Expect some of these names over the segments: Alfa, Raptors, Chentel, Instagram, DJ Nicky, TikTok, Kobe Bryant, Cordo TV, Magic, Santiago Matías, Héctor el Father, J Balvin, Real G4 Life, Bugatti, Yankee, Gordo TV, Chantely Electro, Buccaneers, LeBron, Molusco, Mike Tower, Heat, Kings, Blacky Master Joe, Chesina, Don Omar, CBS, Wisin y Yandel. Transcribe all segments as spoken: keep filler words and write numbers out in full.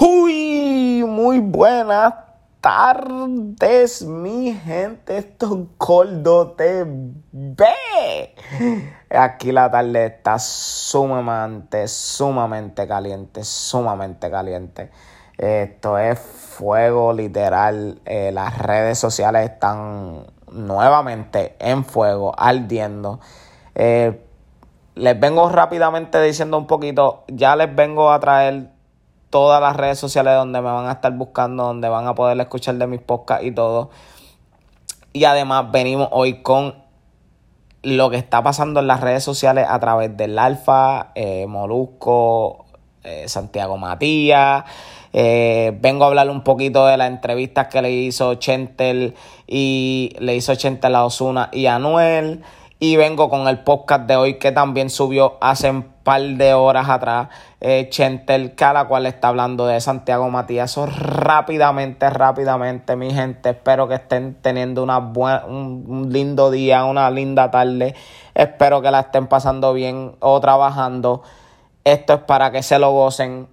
Uy, muy buenas tardes, mi gente. Esto es Cordo T V. Aquí la tarde está sumamente, sumamente caliente, sumamente caliente. Esto es fuego literal. Eh, las redes sociales están nuevamente en fuego, ardiendo. Eh, les vengo rápidamente diciendo un poquito. Ya les vengo a traer todas las redes sociales donde me van a estar buscando, donde van a poder escuchar de mis podcasts y todo. Y además venimos hoy con lo que está pasando en las redes sociales a través del Alfa, eh, Molusco, eh, Santiago Matías. Eh, vengo a hablar un poquito de las entrevistas que le hizo Chentel y le hizo Chentel a Ozuna y Anuel. Y vengo con el podcast de hoy que también subió hace un par de horas atrás. Eh, Chentel, que a la cual está hablando de Santiago Matías. Eso rápidamente, rápidamente, mi gente. Espero que estén teniendo una buena, un, un lindo día, una linda tarde. Espero que la estén pasando bien o trabajando. Esto es para que se lo gocen.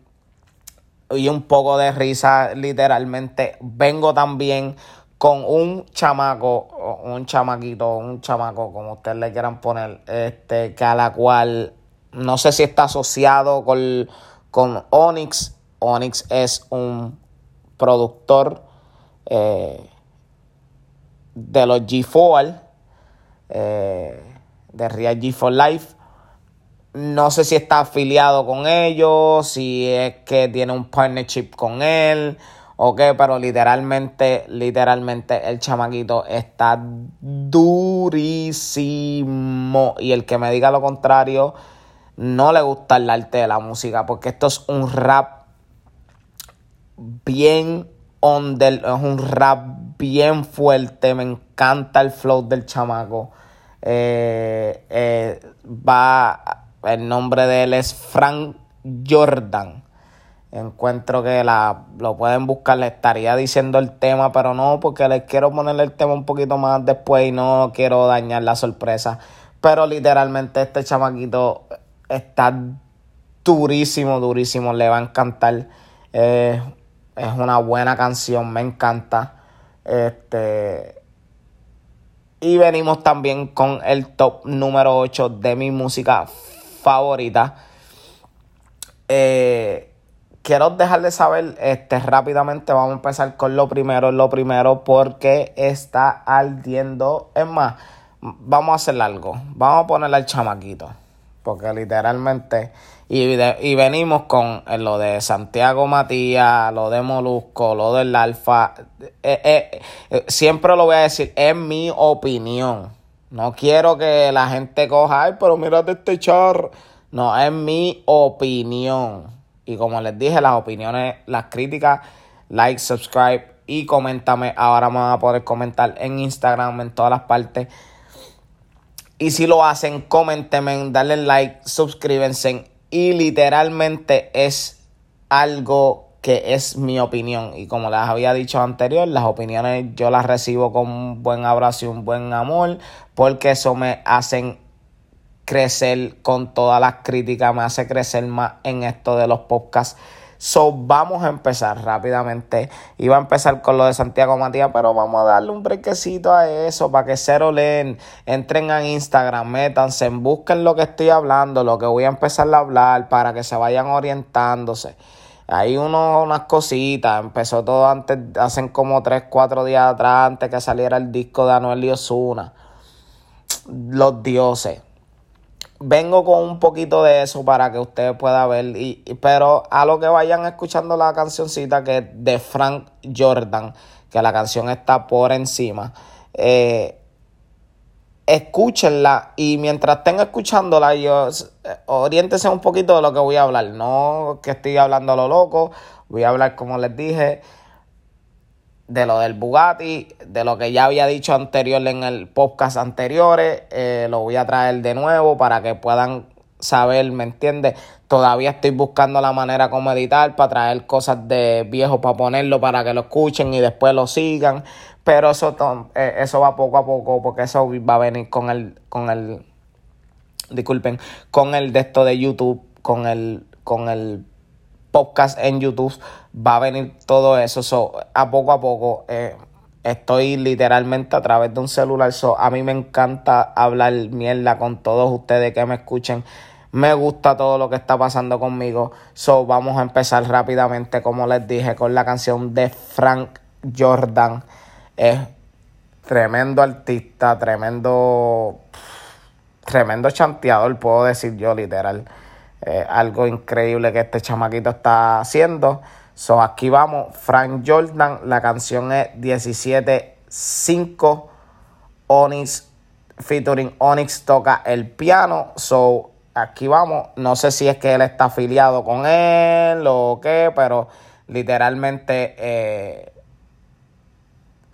Y un poco de risa, literalmente. Vengo también con un chamaco, un chamaquito, un chamaco, como ustedes le quieran poner, este, que a la cual no sé si está asociado con, con Onyx. Onyx es un productor eh, de los G cuatro, eh, de Real G cuatro Life. No sé si está afiliado con ellos, si es que tiene un partnership con él. Ok, pero literalmente, literalmente el chamaquito está durísimo. Y el que me diga lo contrario, no le gusta el arte de la música. Porque esto es un rap bien under, es un rap bien fuerte. Me encanta el flow del chamaco. Eh, eh, va, el nombre de él es Frank Jordan. Encuentro que la lo pueden buscar, le estaría diciendo el tema, pero no, porque les quiero ponerle el tema un poquito más después y no quiero dañar la sorpresa. Pero literalmente este chamaquito está durísimo, durísimo, le va a encantar. Eh, es una buena canción, me encanta. Este... Y venimos también con el top número ocho de mi música favorita. Eh... Quiero dejarles saber, este, rápidamente vamos a empezar con lo primero, lo primero porque está ardiendo. Es más, vamos a hacer algo, vamos a ponerle al chamaquito, porque literalmente, y, de, y venimos con lo de Santiago Matías, lo de Molusco, lo del Alfa, eh, eh, eh, siempre lo voy a decir, es mi opinión, no quiero que la gente coja, ay, pero mírate este char, no, es mi opinión. Y como les dije, las opiniones, las críticas, like, subscribe y coméntame. Ahora me van a poder comentar en Instagram, en todas las partes. Y si lo hacen, coméntenme, denle like, suscríbanse. Y literalmente es algo que es mi opinión. Y como les había dicho anterior, las opiniones yo las recibo con un buen abrazo y un buen amor. Porque eso me hacen crecer con todas las críticas, me hace crecer más en esto de los podcasts. So, vamos a empezar rápidamente. Iba a empezar con lo de Santiago Matías, pero vamos a darle un brequecito a eso para que se lo leen. Entren a Instagram, métanse, busquen lo que estoy hablando, lo que voy a empezar a hablar para que se vayan orientándose. Hay uno, unas cositas, empezó todo antes, hacen como tres, cuatro días atrás, antes que saliera el disco de Anuel y Ozuna. Los dioses. Vengo con un poquito de eso para que ustedes puedan ver, y, y, pero a lo que vayan escuchando la cancioncita que es de Frank Jordan, que la canción está por encima, eh, escúchenla y mientras estén escuchándola, yo, eh, oriéntense un poquito de lo que voy a hablar, no que estoy hablando a lo loco, voy a hablar como les dije, de lo del Bugatti, de lo que ya había dicho anterior en el podcast anteriores, eh, lo voy a traer de nuevo para que puedan saber, ¿me entiendes? Todavía estoy buscando la manera como editar para traer cosas de viejo para ponerlo para que lo escuchen y después lo sigan, pero eso, eh, eso va poco a poco porque eso va a venir con el, con el, disculpen, con el de esto de YouTube, con el, con el podcast en YouTube, va a venir todo eso. So, a poco a poco eh, estoy literalmente a través de un celular. So, a mí me encanta hablar mierda con todos ustedes que me escuchen. Me gusta todo lo que está pasando conmigo. So, vamos a empezar rápidamente, como les dije, con la canción de Frank Jordan. Es tremendo artista, tremendo... Tremendo chanteador, puedo decir yo, literal. Eh, algo increíble que este chamaquito está haciendo. So, aquí vamos. Frank Jordan, la canción es diecisiete cinco. Onyx, featuring Onyx, toca el piano. So, aquí vamos. No sé si es que él está afiliado con él o qué, pero literalmente eh,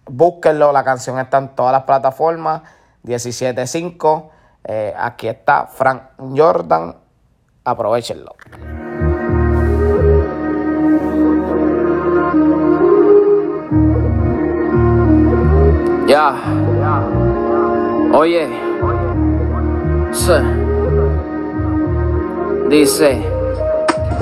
búsquenlo. La canción está en todas las plataformas. diecisiete cinco. Eh, aquí está Frank Jordan, aprovechenlo. Ya, oye, se dice.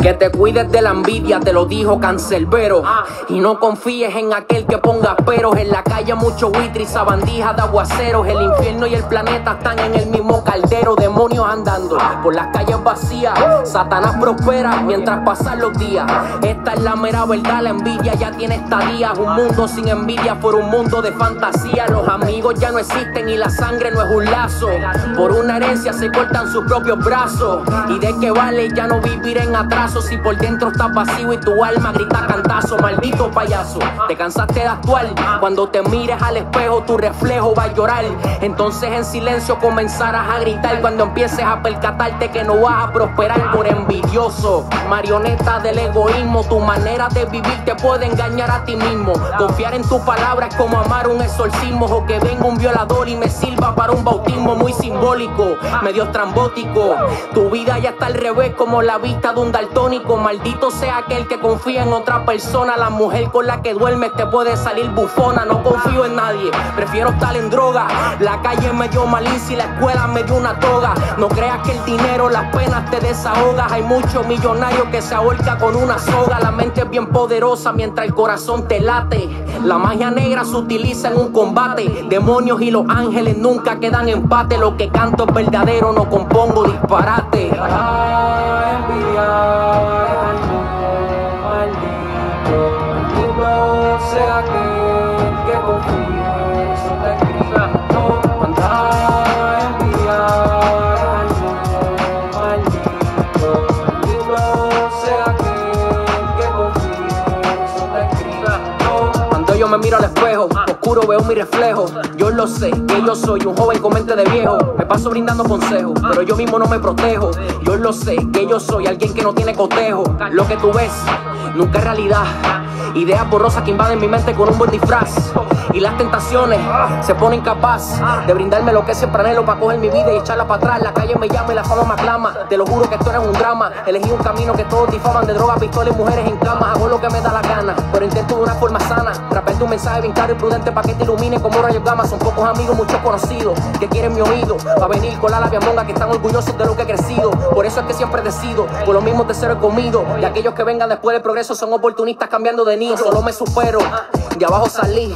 Que te cuides de la envidia, te lo dijo Canserbero. ah. Y no confíes en aquel que ponga peros. En la calle mucho buitre y sabandija de aguaceros. El infierno y el planeta están en el mismo caldero. Demonios andando por las calles vacías. Satanás prospera mientras pasan los días. Esta es la mera verdad, la envidia ya tiene estadías. Un mundo sin envidia por un mundo de fantasía. Los amigos ya no existen y la sangre no es un lazo. Por una herencia se cortan sus propios brazos. Y de qué vale ya no vivir en atrás. Si por dentro estás vacío y tu alma grita cantazo, maldito payaso, te cansaste de actuar. Cuando te mires al espejo tu reflejo va a llorar. Entonces en silencio comenzarás a gritar. Cuando empieces a percatarte que no vas a prosperar por envidioso, marioneta del egoísmo. Tu manera de vivir te puede engañar a ti mismo. Confiar en tu palabra es como amar un exorcismo. O que venga un violador y me sirva para un bautismo. Muy simbólico, medio estrambótico. Tu vida ya está al revés como la vista de un daltónico. Tónico, maldito sea aquel que confía en otra persona. La mujer con la que duermes te puede salir bufona. No confío en nadie, prefiero estar en droga. La calle me dio malicia y la escuela me dio una toga. No creas que el dinero, las penas te desahogas. Hay muchos millonarios que se ahorcan con una soga. La mente es bien poderosa mientras el corazón te late. La magia negra se utiliza en un combate. Demonios y los ángeles nunca quedan empate. Lo que canto es verdadero, no compongo disparate. Veo mi reflejo, yo lo sé, que yo soy un joven con mente de viejo. Me paso brindando consejos, pero yo mismo no me protejo. Yo lo sé, que yo soy alguien que no tiene cotejo. Lo que tú ves, nunca es realidad. Ideas borrosas que invaden mi mente con un buen disfraz. Y las tentaciones se ponen capaz de brindarme lo que siempre anhelo para coger mi vida y echarla para atrás. La calle me llama y la fama me aclama. Te lo juro que esto no es un drama. Elegí un camino que todos difaman de drogas, pistolas y mujeres en camas. Hago lo que me da la gana, pero intento de una forma sana. Rapendo un mensaje bien claro y prudente para que te ilumine como rayos gamma. Son pocos amigos, muchos conocidos que quieren mi oído. Va a venir con la labia monga que están orgullosos de lo que he crecido. Por eso es que siempre decido, por lo mismo te cero he comido. Y aquellos que vengan después del progreso son oportunistas cambiando de nido. Solo me supero, de abajo salí.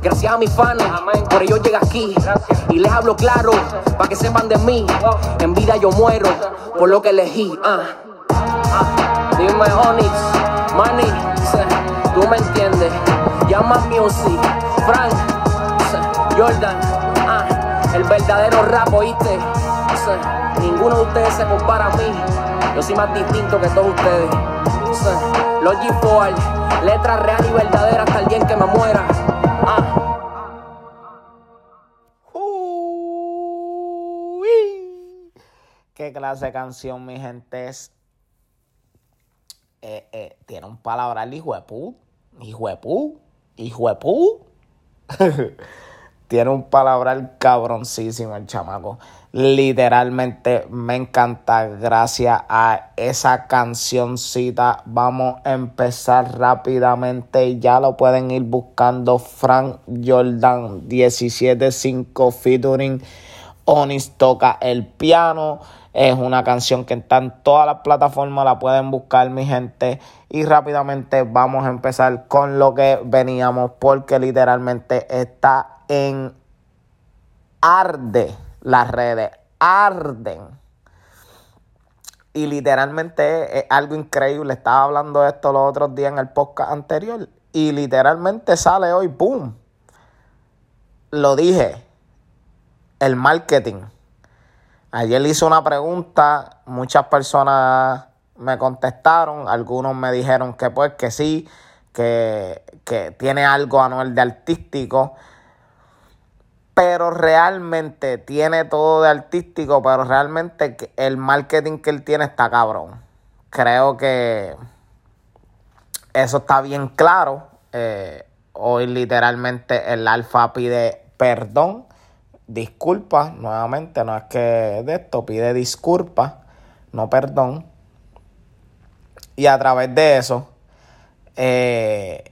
Gracias a mis fans, por ello llegué aquí. Gracias. Y les hablo claro, pa' que sepan de mí. En vida yo muero, por lo que elegí. uh. Uh. Dime Onyx, Manny, se, tú me entiendes. Llama Music, Frank, se, Jordan, uh. el verdadero rap, ¿oíste? Se, ninguno de ustedes se compara a mí. Yo soy más distinto que todos ustedes. Se, los G cuatro, letra real y verdadera hasta el día en que me muera. Qué clase de canción, mi gente. Es eh, eh, tiene un palabral hijuepú, hijuepú, hijuepú. Tiene un palabral cabroncísimo el chamaco. Literalmente me encanta. Gracias a esa cancioncita vamos a empezar rápidamente. Ya lo pueden ir buscando. Frank Jordan, diecisiete cinco featuring Onyx toca el piano. Es una canción que está en todas las plataformas, la pueden buscar, mi gente. Y rápidamente vamos a empezar con lo que veníamos, porque literalmente está en arde. Las redes arden. Y literalmente es algo increíble. Estaba hablando de esto los otros días en el podcast anterior. Y literalmente sale hoy, ¡pum! Lo dije. El marketing. Ayer hice una pregunta. Muchas personas me contestaron. Algunos me dijeron que pues que sí. Que, que tiene algo Anuel de artístico. Pero realmente tiene todo de artístico, pero realmente el marketing que él tiene está cabrón. Creo que eso está bien claro. Eh, hoy literalmente el Alfa pide perdón, disculpas, nuevamente, no es que de esto, pide disculpas, no perdón. Y a través de eso, eh,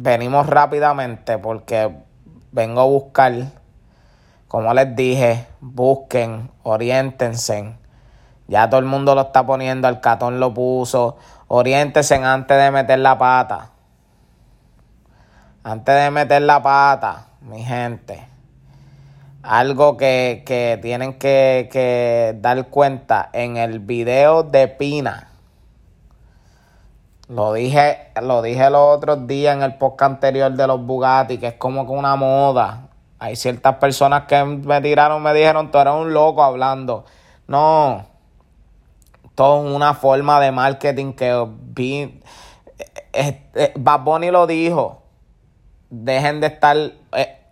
venimos rápidamente porque vengo a buscar, como les dije, busquen, oriéntense. Ya todo el mundo lo está poniendo, el catón lo puso. Oriéntense antes de meter la pata. Antes de meter la pata, mi gente. Algo que, que tienen que, que dar cuenta en el video de Pina. Lo dije, lo dije los otros días en el podcast anterior de los Bugatti, que es como que una moda. Hay ciertas personas que me tiraron, me dijeron, tú eres un loco hablando. No, todo es una forma de marketing que vi. Este, Bad Bunny lo dijo. Dejen de estar... Eh,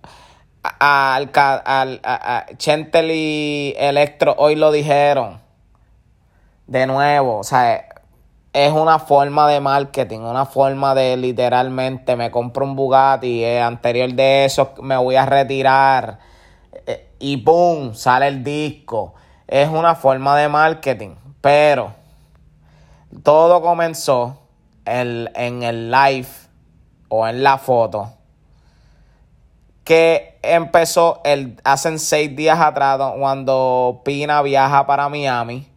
al, al, a, a Chantely Electro hoy lo dijeron. De nuevo, o sea... Es una forma de marketing, una forma de literalmente me compro un Bugatti, eh, anterior de eso me voy a retirar eh, y ¡pum! Sale el disco. Es una forma de marketing, pero todo comenzó el, en el live o en la foto que empezó el, hace seis días atrás cuando Pina viaja para Miami.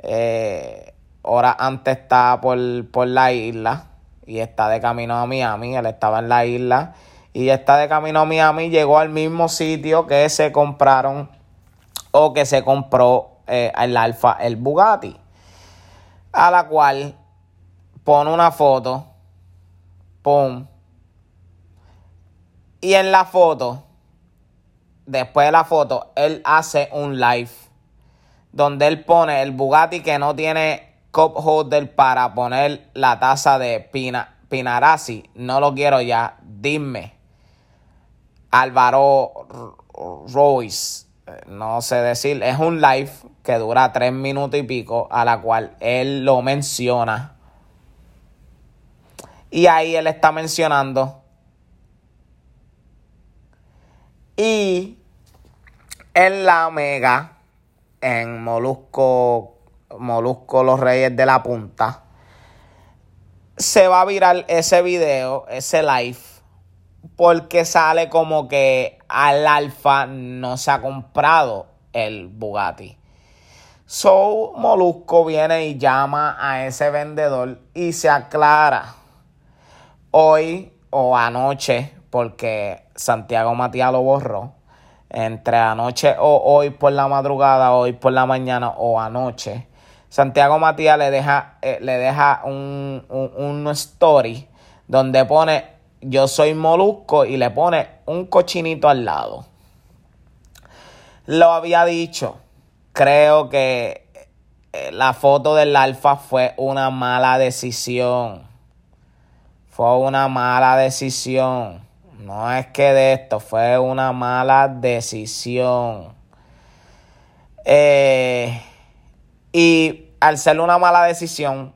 Eh... Horas antes estaba por, por la isla y está de camino a Miami. Él estaba en la isla y está de camino a Miami. Llegó al mismo sitio que se compraron o que se compró eh, el Alfa, el Bugatti. A la cual pone una foto. Pum. Y en la foto, después de la foto, él hace un live donde él pone el Bugatti que no tiene... cup holder para poner la taza de Pina, Pinarasi. No lo quiero ya. Dime. Álvaro Royce. No sé decir. Es un live que dura tres minutos y pico. A la cual él lo menciona. Y ahí él está mencionando. Y en la Omega. En Molusco. Molusco, los Reyes de la Punta, se va a virar ese video, ese live, porque sale como que al Alfa no se ha comprado el Bugatti. So, Molusco viene y llama a ese vendedor y se aclara. Hoy o anoche, porque Santiago Matías lo borró, entre anoche o hoy por la madrugada, hoy por la mañana o anoche, Santiago Matías le deja, eh, le deja un, un, un story donde pone yo soy Molusco y le pone un cochinito al lado. Lo había dicho. Creo que la foto del Alfa fue una mala decisión. Fue una mala decisión. No es que de esto, fue una mala decisión. Eh... Y al ser una mala decisión,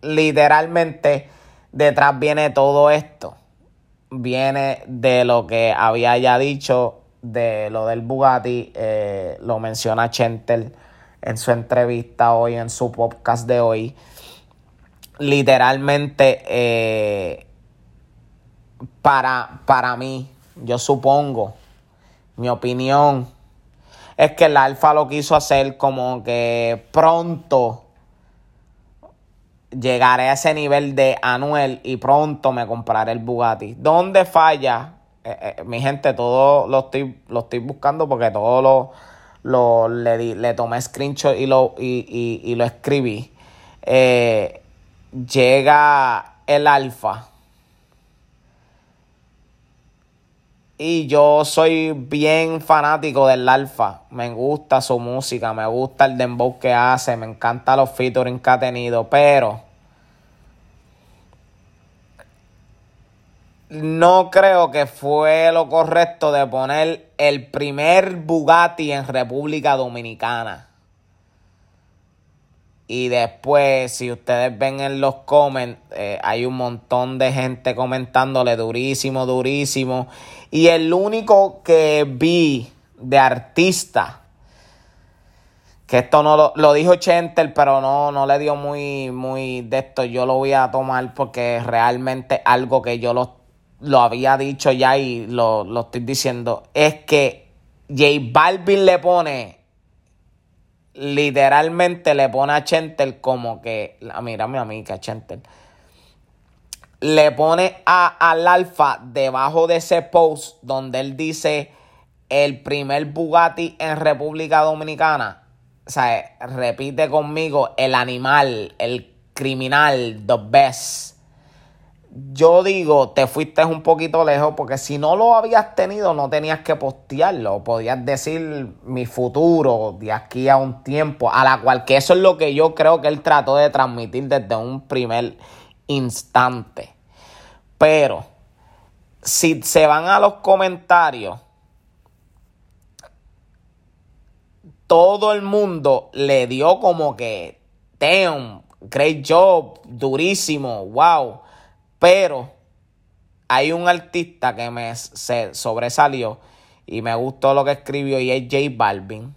literalmente detrás viene todo esto. Viene de lo que había ya dicho, de lo del Bugatti. Eh, lo menciona Chentel en su entrevista hoy, en su podcast de hoy. Literalmente eh, para, para mí, yo supongo, mi opinión, es que el Alfa lo quiso hacer como que pronto llegaré a ese nivel de Anuel y pronto me compraré el Bugatti. ¿Dónde falla? Eh, eh, mi gente, todo lo estoy, lo estoy buscando porque todo lo, lo le, di, le tomé screenshot y lo, y, y, y lo escribí. Eh, llega el Alfa. Y yo soy bien fanático del Alfa. Me gusta su música, me gusta el dembow que hace, me encantan los featuring que ha tenido, pero no creo que fue lo correcto de poner el primer Bugatti en República Dominicana. Y después, si ustedes ven en los comments, eh, hay un montón de gente comentándole durísimo, durísimo. Y el único que vi de artista, que esto no lo, lo dijo Chentel, pero no, no le dio muy, muy de esto. Yo lo voy a tomar porque realmente algo que yo lo, lo había dicho ya y lo, lo estoy diciendo. Es que J Balvin le pone... Literalmente le pone a Chentel como que... Mira, mi amiga Chentel. Le pone a, al Alfa debajo de ese post donde él dice el primer Bugatti en República Dominicana. O sea, repite conmigo, el animal, el criminal, the best. Yo digo, te fuiste un poquito lejos porque si no lo habías tenido no tenías que postearlo. Podías decir mi futuro de aquí a un tiempo, a la cual que eso es lo que yo creo que él trató de transmitir desde un primer instante. Pero si se van a los comentarios, todo el mundo le dio como que, damn, great job, durísimo, wow. Pero hay un artista que me se sobresalió y me gustó lo que escribió y es J Balvin.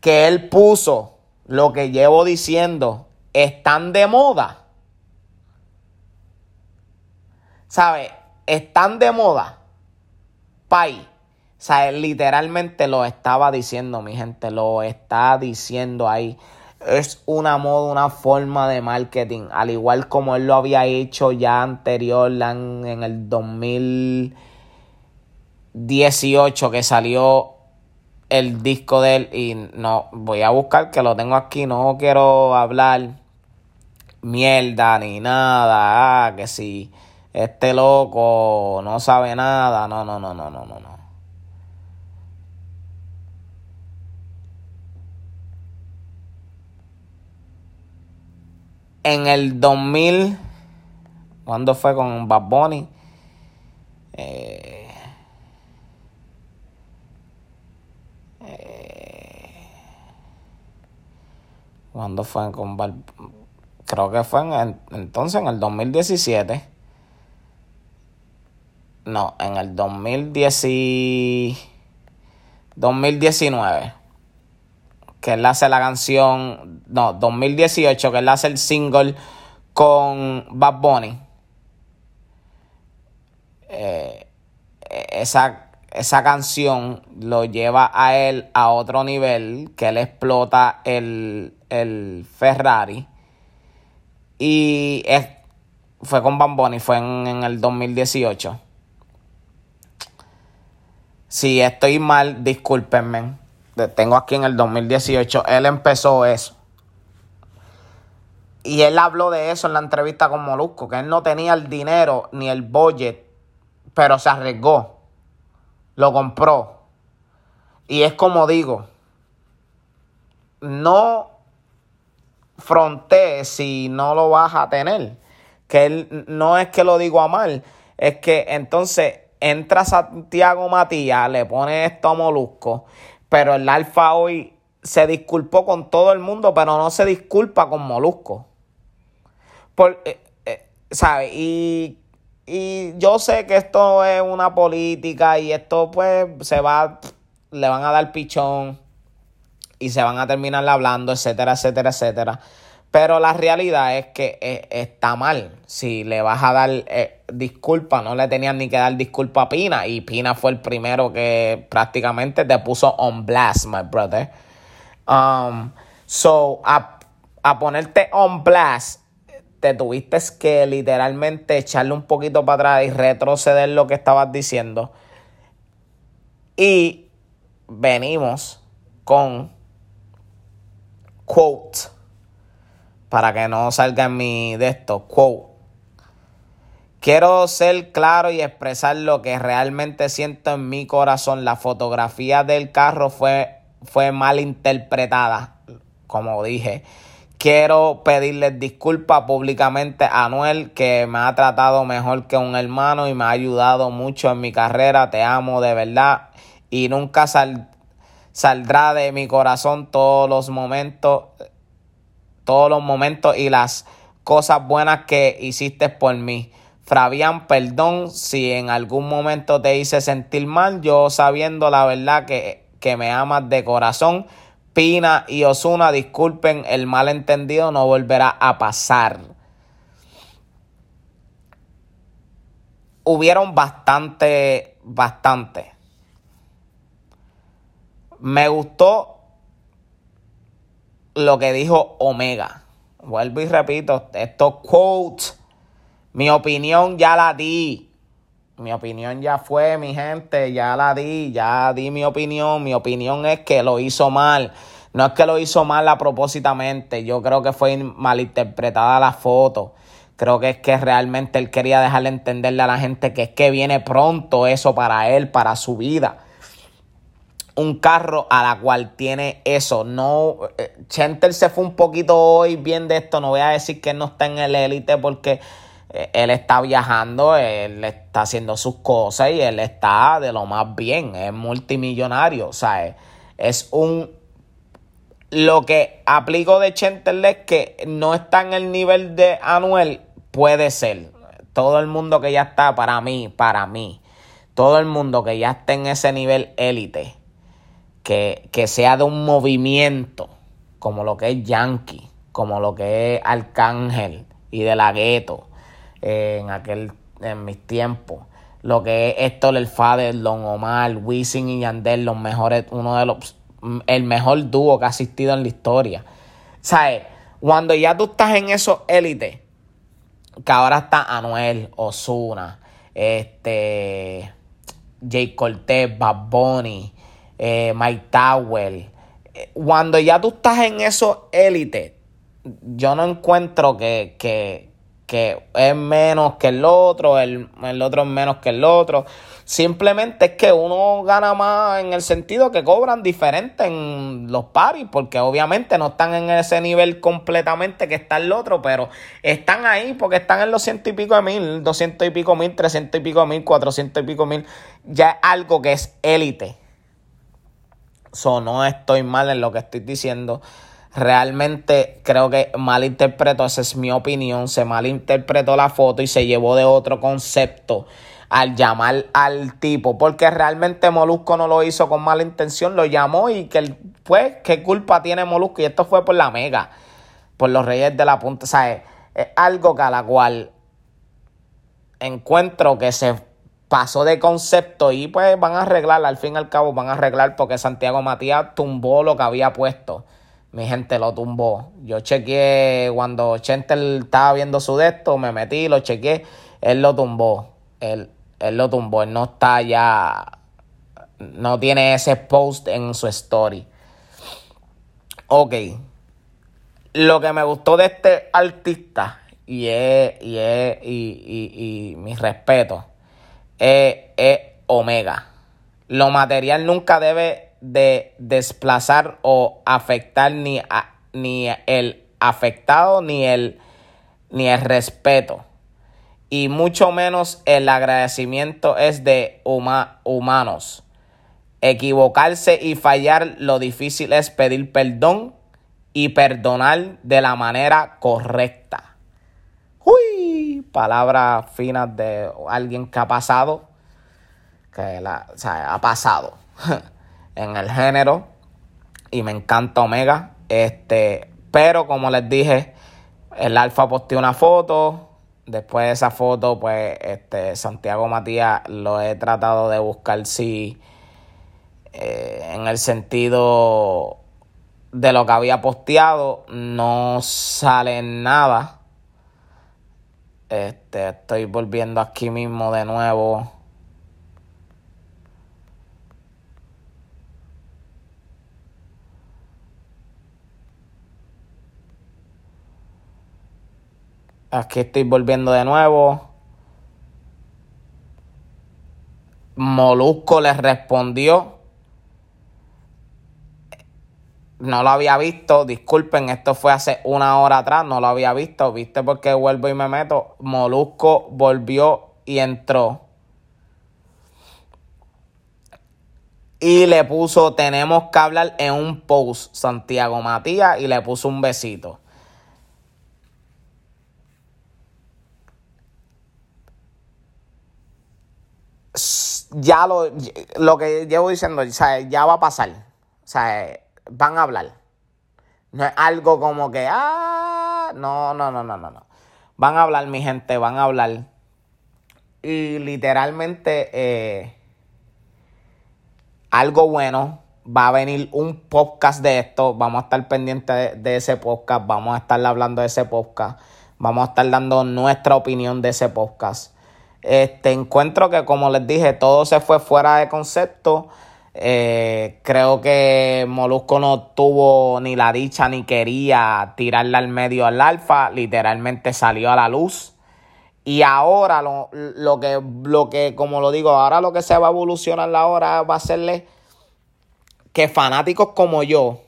Que él puso lo que llevo diciendo, están de moda. ¿Sabes? Están de moda. Pai. O sea, él literalmente lo estaba diciendo, mi gente, lo está diciendo ahí. Es una moda, una forma de marketing, al igual como él lo había hecho ya anterior en el dos mil dieciocho que salió el disco de él y no, voy a buscar que lo tengo aquí, no quiero hablar mierda ni nada, ah, que si este loco no sabe nada, no, no, no, no, no, no, no. En el dos mil, cuando fue con Bad Bunny, eh, eh, cuando fue con Bad, creo que fue en el, entonces en el dos mil diecisiete, no, en el dos mil diez, dos mil diecinueve. Que él hace la canción, no, dos mil dieciocho, que él hace el single con Bad Bunny. Eh, esa, esa canción lo lleva a él a otro nivel, que él explota el, el Ferrari. Y es, fue con Bad Bunny, fue en, en el dos mil dieciocho. Si estoy mal, discúlpenme. Tengo aquí en el dos mil dieciocho, él empezó eso. Y él habló de eso en la entrevista con Molusco, que él no tenía el dinero ni el budget, pero se arriesgó, lo compró. Y es como digo, no frontees si no lo vas a tener. Que él, no es que lo digo a mal, es que entonces entra Santiago Matías, le pone esto a Molusco. Pero el Alfa hoy se disculpó con todo el mundo, pero no se disculpa con Molusco. Por, eh, eh, ¿sabe? Y, y yo sé que esto es una política y esto pues se va, le van a dar pichón y se van a terminar hablando, etcétera, etcétera, etcétera. Pero la realidad es que eh, está mal. Si le vas a dar eh, disculpa, no le tenían ni que dar disculpa a Pina. Y Pina fue el primero que prácticamente te puso on blast, my brother. Um, so, a, a ponerte on blast, te tuviste que literalmente echarle un poquito para atrás y retroceder lo que estabas diciendo. Y venimos con quote, para que no salgan mi de esto, quote. Quiero ser claro y expresar lo que realmente siento en mi corazón. La fotografía del carro fue, fue mal interpretada, como dije. Quiero pedirles disculpas públicamente a Anuel, que me ha tratado mejor que un hermano y me ha ayudado mucho en mi carrera. Te amo de verdad y nunca sal, saldrá de mi corazón todos los momentos. Todos los momentos y las cosas buenas que hiciste por mí. Fabián, perdón si en algún momento te hice sentir mal. Yo sabiendo la verdad que, que me amas de corazón. Pina y Ozuna, disculpen el malentendido, no volverá a pasar. Hubieron bastante, bastante. Me gustó lo que dijo Omega. Vuelvo y repito, estos quotes, mi opinión ya la di, mi opinión ya fue, mi gente, ya la di, ya di mi opinión, mi opinión es que lo hizo mal, no es que lo hizo mal a propósitamente, yo creo que fue malinterpretada la foto, creo que es que realmente él quería dejarle entenderle a la gente que es que viene pronto eso para él, para su vida. Un carro a la cual tiene eso. No, Chentel se fue un poquito hoy bien de esto. No voy a decir que él no está en el élite porque él está viajando, él está haciendo sus cosas y él está de lo más bien. Es multimillonario. O sea, es un... Lo que aplico de Chentel es que no está en el nivel de Anuel. Puede ser. Todo el mundo que ya está, para mí, para mí. Todo el mundo que ya está en ese nivel élite. Que, que sea de un movimiento como lo que es Yankee, como lo que es Arcángel y de la Gueto eh, en aquel en mis tiempos, lo que es Héctor el Father, Don Omar, Wisin y Yandel, los mejores, uno de los el mejor dúo que ha asistido en la historia. ¿Sabes? Cuando ya tú estás en esos élites, que ahora está Anuel, Ozuna, este Jay Cortez, Bad Bunny, Eh, Mike Tower, eh, cuando ya tú estás en esos élites, yo no encuentro que, que, que es menos que el otro, el, el otro es menos que el otro, simplemente es que uno gana más en el sentido que cobran diferente en los paris, porque obviamente no están en ese nivel completamente que está el otro, pero están ahí porque están en los ciento y pico de mil, doscientos y pico mil, trescientos y pico mil, cuatrocientos y pico mil, ya es algo que es élite. So, no estoy mal en lo que estoy diciendo. Realmente creo que malinterpretó, esa es mi opinión, se malinterpretó la foto y se llevó de otro concepto al llamar al tipo, porque realmente Molusco no lo hizo con mala intención, lo llamó y que pues qué culpa tiene Molusco, y esto fue por la Mega, por los Reyes de la Punta, ¿sabes? Es algo que a la cual encuentro que se pasó de concepto y pues van a arreglar, al fin y al cabo van a arreglar porque Santiago Matías tumbó lo que había puesto. Mi gente lo tumbó. Yo chequeé cuando Chentel estaba viendo su de esto, me metí, lo chequeé. Él lo tumbó. Él, él lo tumbó. Él no está ya... No tiene ese post en su story. Ok. Lo que me gustó de este artista y es... Y, es, y, y, y, y mi respeto. Eh, eh, Omega. Lo material nunca debe de desplazar o afectar ni, a, ni el afectado ni el, ni el respeto. Y mucho menos el agradecimiento es de huma, humanos. Equivocarse y fallar, lo difícil es pedir perdón y perdonar de la manera correcta. Uy, palabras finas de alguien que ha pasado, que la, o sea, ha pasado en el género y me encanta Omega, este, pero como les dije, El Alfa posteó una foto. Después de esa foto, pues, este, Santiago Matías lo he tratado de buscar si eh, en el sentido de lo que había posteado no sale nada. Este, estoy volviendo aquí mismo de nuevo. Aquí estoy volviendo de nuevo. Molusco les respondió. No lo había visto. Disculpen, esto fue hace una hora atrás. No lo había visto. ¿Viste por qué vuelvo y me meto? Molusco volvió y entró. Y le puso, tenemos que hablar en un post, Santiago Matías. Y le puso un besito. Ya lo, lo que llevo diciendo, o sea, ya va a pasar. O sea, van a hablar. No es algo como que, ah, no, no, no, no, no, no. Van a hablar, mi gente, van a hablar. Y literalmente, eh, algo bueno. Va a venir un podcast de esto. Vamos a estar pendientes de, de ese podcast. Vamos a estar hablando de ese podcast. Vamos a estar dando nuestra opinión de ese podcast. Este encuentro que, como les dije, todo se fue fuera de concepto. Eh, creo que Molusco no tuvo ni la dicha ni quería tirarle al medio al Alfa. Literalmente salió a la luz. Y ahora lo, lo que, lo que, como lo digo, ahora lo que se va a evolucionar ahora va a serle que fanáticos como yo,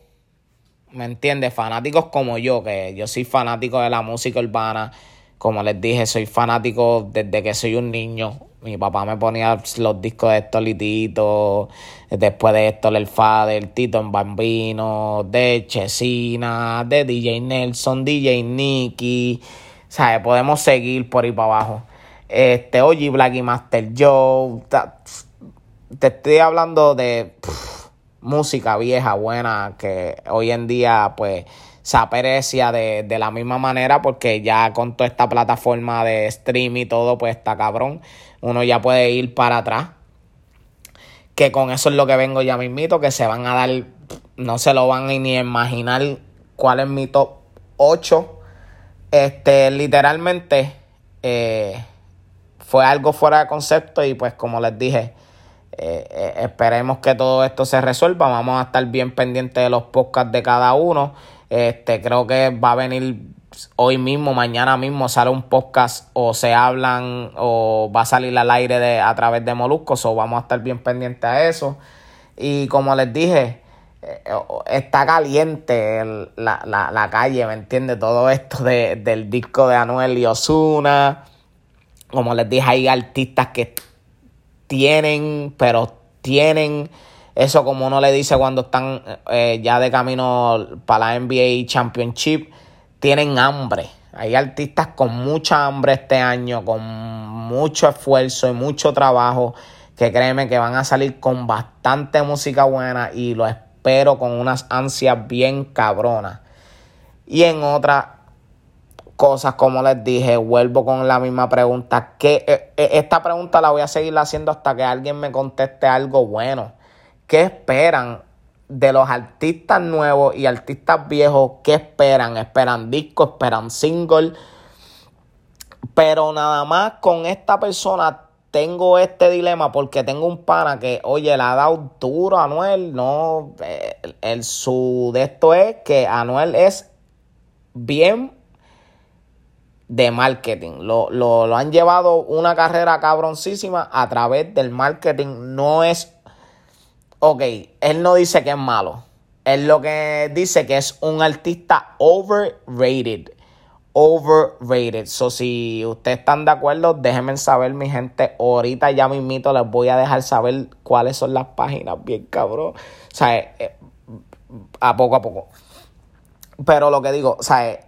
¿me entiendes? Fanáticos como yo, que yo soy fanático de la música urbana. Como les dije, soy fanático desde que soy un niño. Mi papá me ponía los discos de Héctor y Tito, después de Héctor el Father, Tito en Bambino, de Chesina, de D J Nelson, D J Nicky. ¿Sabes? Podemos seguir por ahí para abajo. Este, oye, Blacky Master Joe. Te estoy hablando de pff, música vieja, buena, que hoy en día, pues, se aprecia de, de la misma manera, porque ya con toda esta plataforma de stream y todo, pues está cabrón. Uno ya puede ir para atrás. Que con eso es lo que vengo ya mismito, que se van a dar, no se lo van a ni imaginar cuál es mi top ocho. Este, literalmente, eh, fue algo fuera de concepto y pues como les dije, eh, eh, esperemos que todo esto se resuelva. Vamos a estar bien pendientes de los podcasts de cada uno. Este, creo que va a venir hoy mismo, mañana mismo sale un podcast o se hablan o va a salir al aire de, a través de Molusco. So vamos a estar bien pendientes a eso. Y como les dije, está caliente el, la, la, la calle, ¿me entiendes? Todo esto de, del disco de Anuel y Ozuna. Como les dije, hay artistas que tienen, pero tienen... Eso como uno le dice cuando están eh, ya de camino para la N B A Championship, tienen hambre. Hay artistas con mucha hambre este año, con mucho esfuerzo y mucho trabajo, que créeme que van a salir con bastante música buena y lo espero con unas ansias bien cabronas. Y en otras cosas, como les dije, vuelvo con la misma pregunta. Que, eh, esta pregunta la voy a seguir haciendo hasta que alguien me conteste algo bueno. ¿Qué esperan de los artistas nuevos y artistas viejos? ¿Qué esperan? ¿Esperan disco? ¿Esperan single? Pero nada más con esta persona tengo este dilema porque tengo un pana que, oye, le ha dado duro a Anuel. No, el, el su de esto es que Anuel es bien de marketing. Lo, lo, lo han llevado una carrera cabroncísima a través del marketing. No es... Ok, él no dice que es malo. Él lo que dice que es un artista overrated. Overrated. So, si ustedes están de acuerdo, déjenme saber, mi gente. Ahorita ya mismito les voy a dejar saber cuáles son las páginas. Bien, cabrón. O sea, eh, a poco a poco. Pero lo que digo, o sea, eh,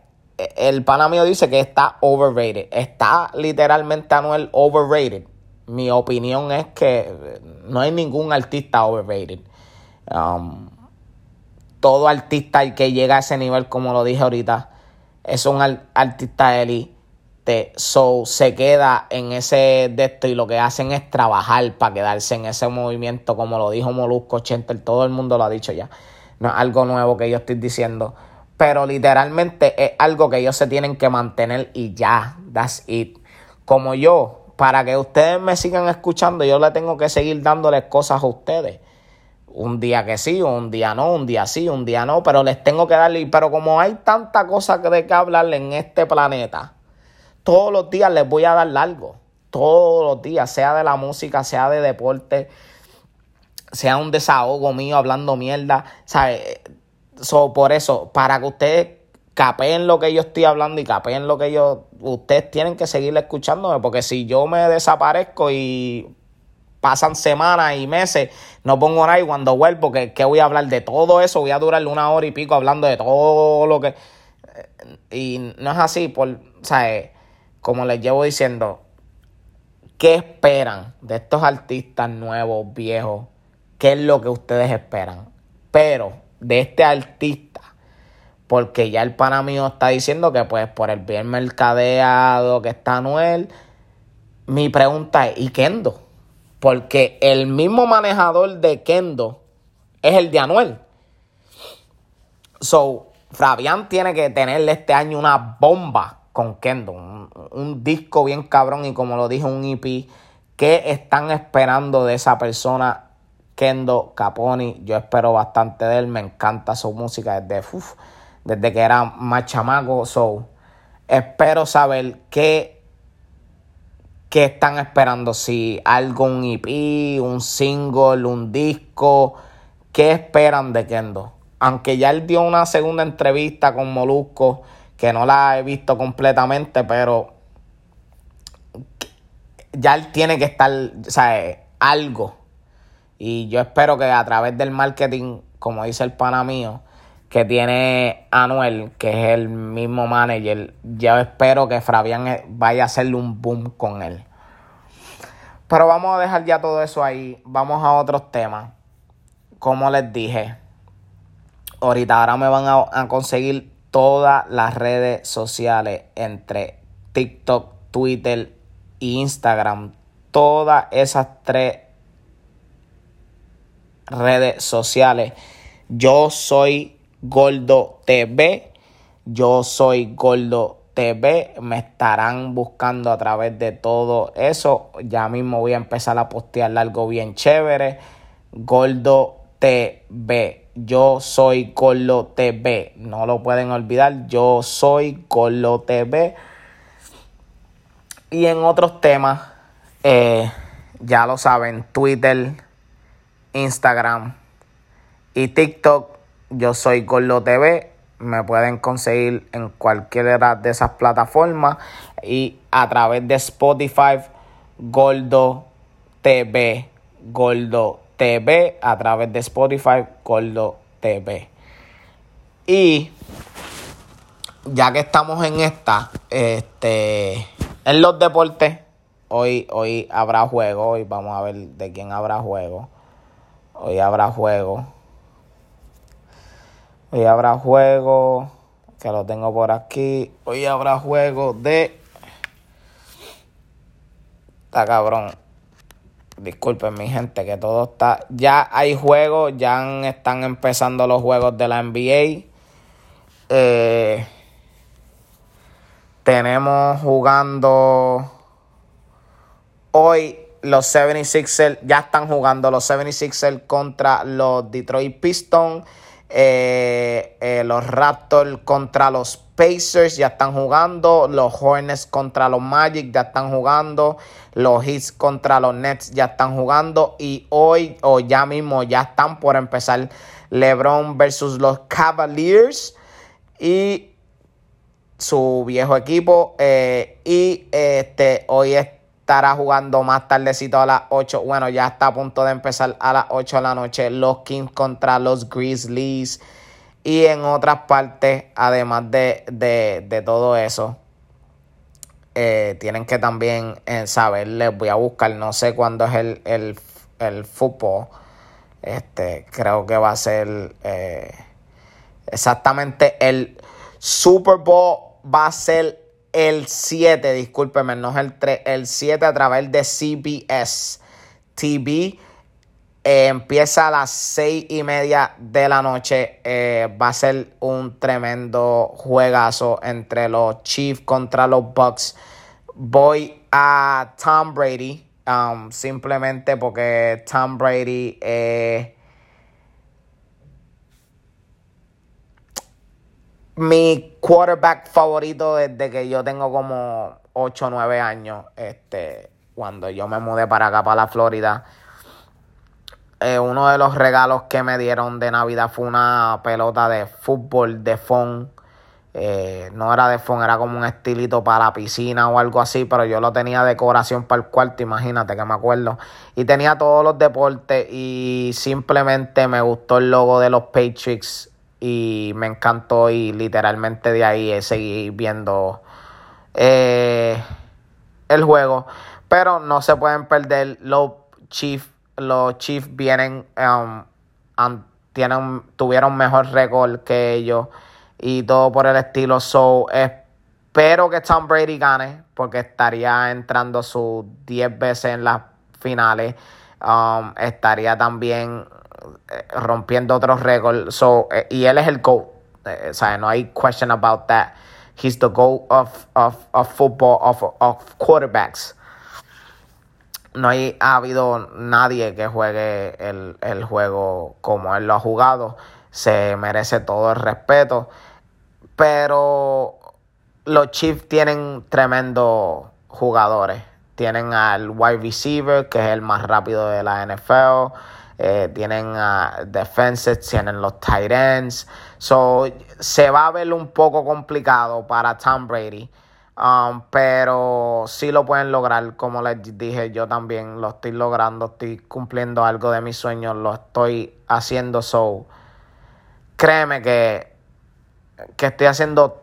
el pana mío dice que está overrated. Está literalmente Anuel overrated. Mi opinión es que no hay ningún artista overrated. Um, todo artista que llega a ese nivel, como lo dije ahorita, es un art- artista élite, so se queda en ese de esto y lo que hacen es trabajar para quedarse en ese movimiento, como lo dijo Molusco, Chentel, todo el mundo lo ha dicho ya, no es algo nuevo que yo estoy diciendo, pero literalmente es algo que ellos se tienen que mantener y ya, that's it. Como yo, para que ustedes me sigan escuchando, yo le tengo que seguir dándoles cosas a ustedes. Un día que sí, un día no, un día sí, un día no, pero les tengo que darle. Pero como hay tanta cosa de que hablarle en este planeta, todos los días les voy a dar algo. Todos los días, sea de la música, sea de deporte, sea un desahogo mío hablando mierda, ¿sabes? So, por eso, para que ustedes capeen lo que yo estoy hablando y capeen lo que yo... Ustedes tienen que seguir escuchándome, porque si yo me desaparezco y... pasan semanas y meses, no pongo nada y cuando vuelvo, que, que voy a hablar de todo eso, voy a durar una hora y pico hablando de todo lo que... Y no es así, por, ¿sabes? Como les llevo diciendo, ¿qué esperan de estos artistas nuevos, viejos? ¿Qué es lo que ustedes esperan? Pero de este artista, porque ya el pana mío está diciendo que pues por el bien mercadeado que está Anuel, mi pregunta es, ¿y Kendo? Porque el mismo manejador de Kendo es el de Anuel. So, Fabián tiene que tenerle este año una bomba con Kendo. Un, un disco bien cabrón y como lo dije, un E P. ¿Qué están esperando de esa persona? Kendo Caponi. Yo espero bastante de él. Me encanta su música desde, uf, desde que era más chamaco. So, espero saber qué... ¿Qué están esperando? Si algo, un E P, un single, un disco. ¿Qué esperan de Kendo? Aunque ya él dio una segunda entrevista con Molusco, que no la he visto completamente, pero ya él tiene que estar, ¿sabes? Algo. Y yo espero que a través del marketing, como dice el pana mío, que tiene Anuel, que es el mismo manager, yo espero que Fabián vaya a hacerle un boom con él. Pero vamos a dejar ya todo eso ahí. Vamos a otros temas. Como les dije, ahorita ahora me van a, a conseguir todas las redes sociales, entre TikTok, Twitter e Instagram. Todas esas tres redes sociales. Yo soy... Gordo T V, yo soy Gordo T V, me estarán buscando a través de todo eso, ya mismo voy a empezar a postear algo bien chévere, Gordo T V, yo soy Gordo T V, no lo pueden olvidar, yo soy Gordo T V, y en otros temas, eh, ya lo saben, Twitter, Instagram y TikTok, yo soy Cordo T V, me pueden conseguir en cualquiera de esas plataformas y a través de Spotify, Gordo T V, Gordo T V, a través de Spotify, Gordo T V. Y ya que estamos en esta, este, en los deportes, hoy, hoy habrá juego, hoy vamos a ver de quién habrá juego, hoy habrá juego. Hoy habrá juego, que lo tengo por aquí. Hoy habrá juego de... Está cabrón. Disculpen mi gente que todo está... Ya hay juegos, ya están empezando los juegos de la N B A. Eh, tenemos jugando... Hoy los setenta y seis ers, ya están jugando los setenta y seis ers contra los Detroit Pistons. Eh, eh, los Raptors contra los Pacers ya están jugando, los Hornets contra los Magic ya están jugando, los Heat contra los Nets ya están jugando y hoy o ya mismo ya están por empezar LeBron versus los Cavaliers y su viejo equipo eh, y este hoy estará jugando más tardecito a las ocho, bueno ya está a punto de empezar a las ocho de la noche, los Kings contra los Grizzlies y en otras partes además de, de, de todo eso eh, tienen que también eh, saber, les voy a buscar, no sé cuándo es el, el, el fútbol, este, creo que va a ser eh, exactamente el Super Bowl va a ser el siete, discúlpeme, no es el tres, el siete a través de C B S T V. Eh, empieza a las seis y media de la noche. Eh, va a ser un tremendo juegazo entre los Chiefs contra los Bucks. Voy a Tom Brady, um, simplemente porque Tom Brady eh, mi quarterback favorito desde que yo tengo como ocho o nueve años. Este, cuando yo me mudé para acá, para la Florida, Eh, uno de los regalos que me dieron de Navidad fue una pelota de fútbol de fond. Eh, no era de fond, era como un estilito para la piscina o algo así, pero yo lo tenía de decoración para el cuarto, imagínate que me acuerdo. Y tenía todos los deportes y simplemente me gustó el logo de los Patriots y me encantó, y literalmente de ahí seguí viendo eh, el juego. Pero no se pueden perder los Chiefs. Los Chiefs vienen, um, and tienen, tuvieron mejor récord que ellos y todo por el estilo. So, espero que Tom Brady gane, porque estaría entrando sus diez veces en las finales. Um, estaría también eh, rompiendo otros récords. So, eh, y él es el GOAT. Eh, o sea, no hay question about that. He's the GOAT of, of, of football, of, of quarterbacks. No hay, ha habido nadie que juegue el, el juego como él lo ha jugado. Se merece todo el respeto. Pero los Chiefs tienen tremendos jugadores. Tienen al wide receiver, que es el más rápido de la N F L. Eh, tienen a defenses, tienen los tight ends. So, se va a ver un poco complicado para Tom Brady. Um, pero sí lo pueden lograr, como les dije, yo también lo estoy logrando, estoy cumpliendo algo de mis sueños, lo estoy haciendo, so créeme que, que estoy haciendo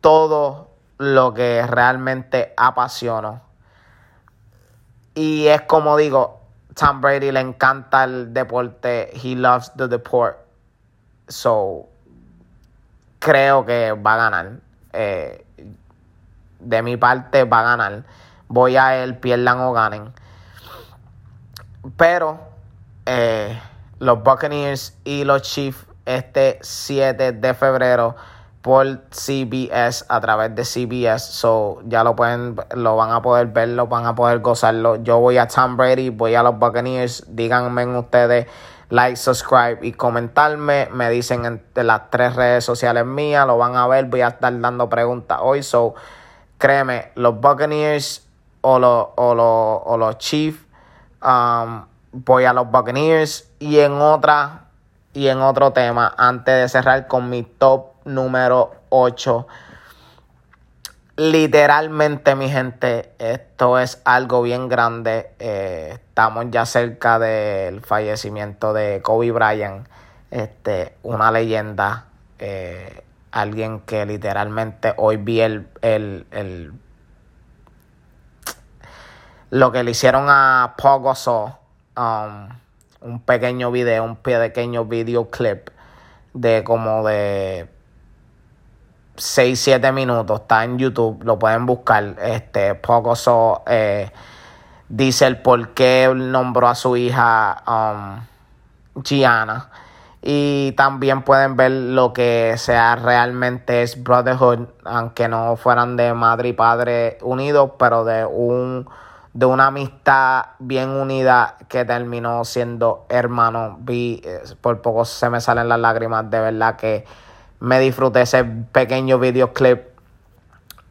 todo lo que realmente apasiono. Y es como digo, Tom Brady le encanta el deporte, he loves the deport, so creo que va a ganar. eh De mi parte va a ganar. Voy a él, pierdan o ganen. Pero eh, los Buccaneers y los Chiefs este siete de febrero por C B S, a través de C B S. So ya lo pueden, lo van a poder ver, lo van a poder gozarlo. Yo voy a Tom Brady, voy a los Buccaneers. Díganme ustedes, like, subscribe y comentarme. Me dicen en las tres redes sociales mías, lo van a ver. Voy a estar dando preguntas hoy. So, créeme, los Buccaneers o los, o los, o los Chiefs, um, voy a los Buccaneers. Y en otra, y en otro tema, antes de cerrar con mi top número ocho, literalmente, mi gente, esto es algo bien grande. Eh, estamos ya cerca del fallecimiento de Kobe Bryant, este, una leyenda. Eh, Alguien que literalmente hoy vi el, el, el lo que le hicieron a Pocoso, um, un pequeño video, un pequeño videoclip de como de seis siete minutos. Está en YouTube, lo pueden buscar. Este Pocoso eh, dice el por qué nombró a su hija um, Gianna. Y también pueden ver lo que sea realmente es brotherhood, aunque no fueran de madre y padre unidos, pero de un de una amistad bien unida que terminó siendo hermano. Vi, por poco se me salen las lágrimas, de verdad que me disfruté ese pequeño videoclip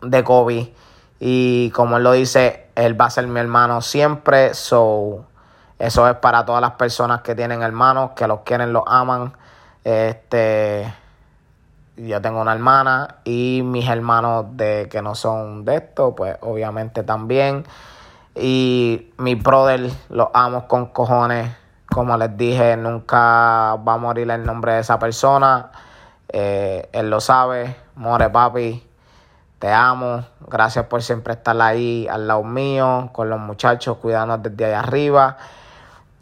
de Kobe. Y como él lo dice, él va a ser mi hermano siempre, so... Eso es para todas las personas que tienen hermanos, que los quieren, los aman. Este, yo tengo una hermana y mis hermanos de que no son de esto, pues obviamente también. Y mi brother, los amo con cojones. Como les dije, nunca va a morir el nombre de esa persona. Eh, él lo sabe. More, papi, te amo. Gracias por siempre estar ahí al lado mío, con los muchachos, cuidarnos desde allá arriba.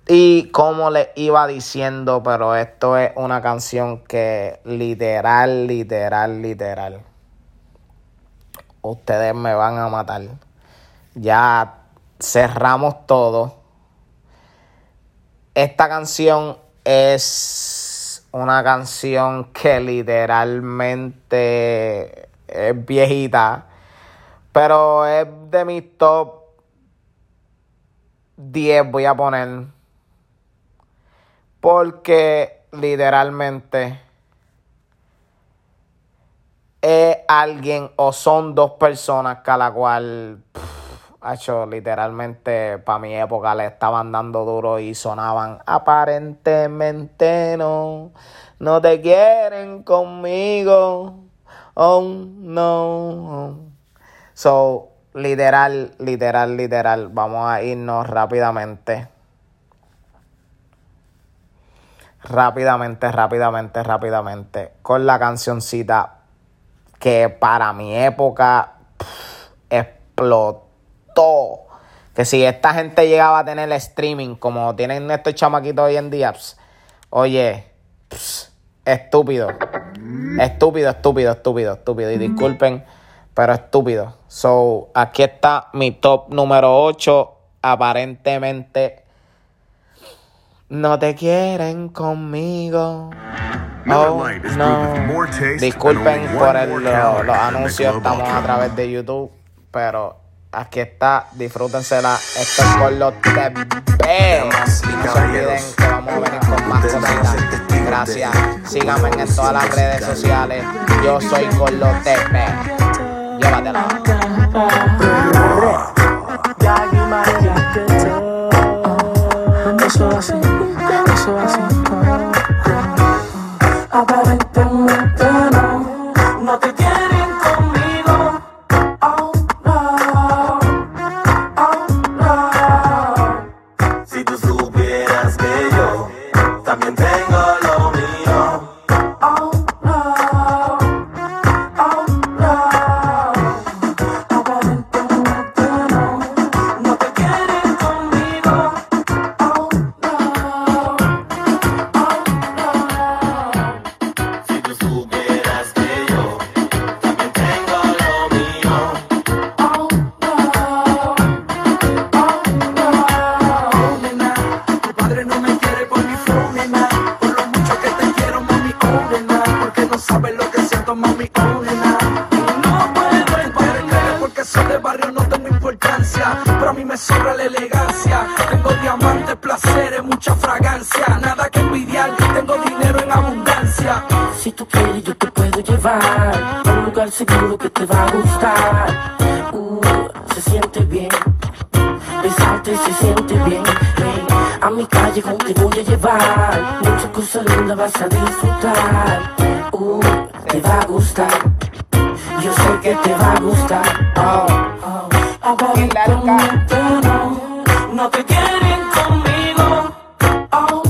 Y como les iba diciendo, pero esto es una canción que literal, literal, literal ustedes me van a matar. Ya cerramos todo. Esta canción es una canción que literalmente es viejita, pero es de mis top diez, voy a poner, porque literalmente es alguien o son dos personas que a la cual, pff, acho, literalmente para mi época le estaban dando duro y sonaban aparentemente no, no te quieren conmigo, oh no. So, literal, literal, literal, vamos a irnos rápidamente. Rápidamente, rápidamente, rápidamente. Con la cancioncita que para mi época pff, explotó. Que si esta gente llegaba a tener el streaming como tienen estos chamaquitos hoy en día. Pss, oye, pss, estúpido. Estúpido, estúpido, estúpido, estúpido. Y disculpen, pero estúpido. So, aquí está mi top número ocho. Aparentemente no te quieren conmigo. Oh, no. Disculpen por el, lo, los anuncios, estamos a través de YouTube, pero aquí está, disfrútensela. Esto es Cordo T V. No se olviden que vamos a venir con más cositas. Gracias, síganme en todas las redes sociales. Yo soy Cordo T V. Llévatela. Eso así, eso así. Aparentemente no, no te quieren conmigo. Oh no, oh no. Si tú supieras que yo también tengo lo mío. Oh no, oh no. Aparentemente no, no te quieren conmigo. Si tú quieres yo te puedo llevar a un lugar seguro que te va a gustar. Uh, se siente bien, besarte se siente bien. Ven a mi calle con te voy a llevar, muchas cosas lindas vas a disfrutar. Uh, te va a gustar, yo sé que te va a gustar. Oh, oh. Aparentemente no, no te quieren conmigo. Oh.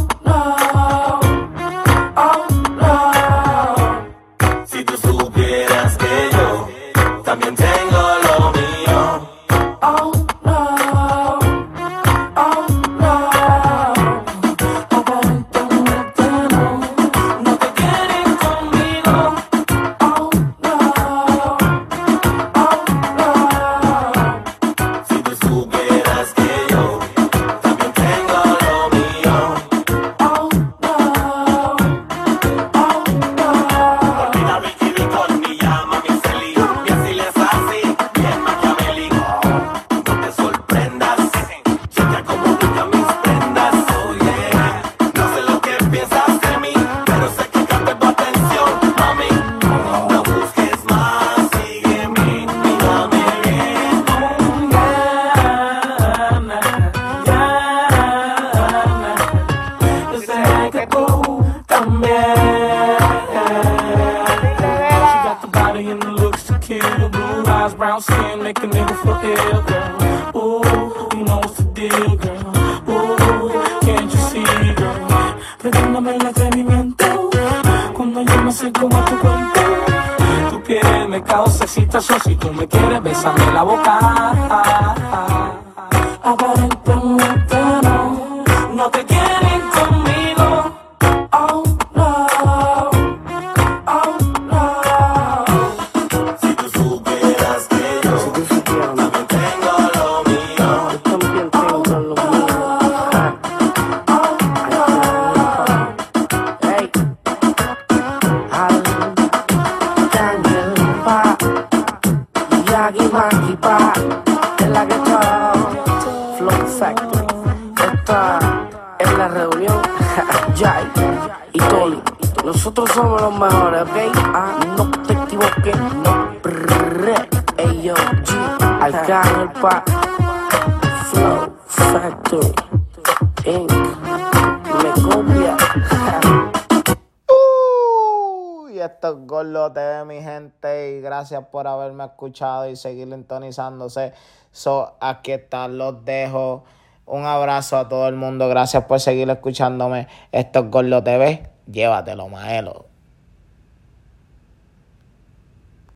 Si tú me quieres, bésame la boca. Ah, ah, ah. Aparentemente no, no te quieren conmigo. Oh no, oh no. Si tú supieras que Maggie, Maggie, pa, en la que está Flow Factory, está en la reunión, Jai y Toli. Nosotros somos los mejores, ¿ok? Ah, no te equivoques, no, prrrr, ey yo, G, Arcángel, pa, Flow Factory, Incorporated, me copia. Esto es Gordo T V, mi gente, y gracias por haberme escuchado y seguir sintonizándose. So, aquí están, los dejo. Un abrazo a todo el mundo. Gracias por seguir escuchándome. Esto es Gordo T V. Llévatelo, maelo.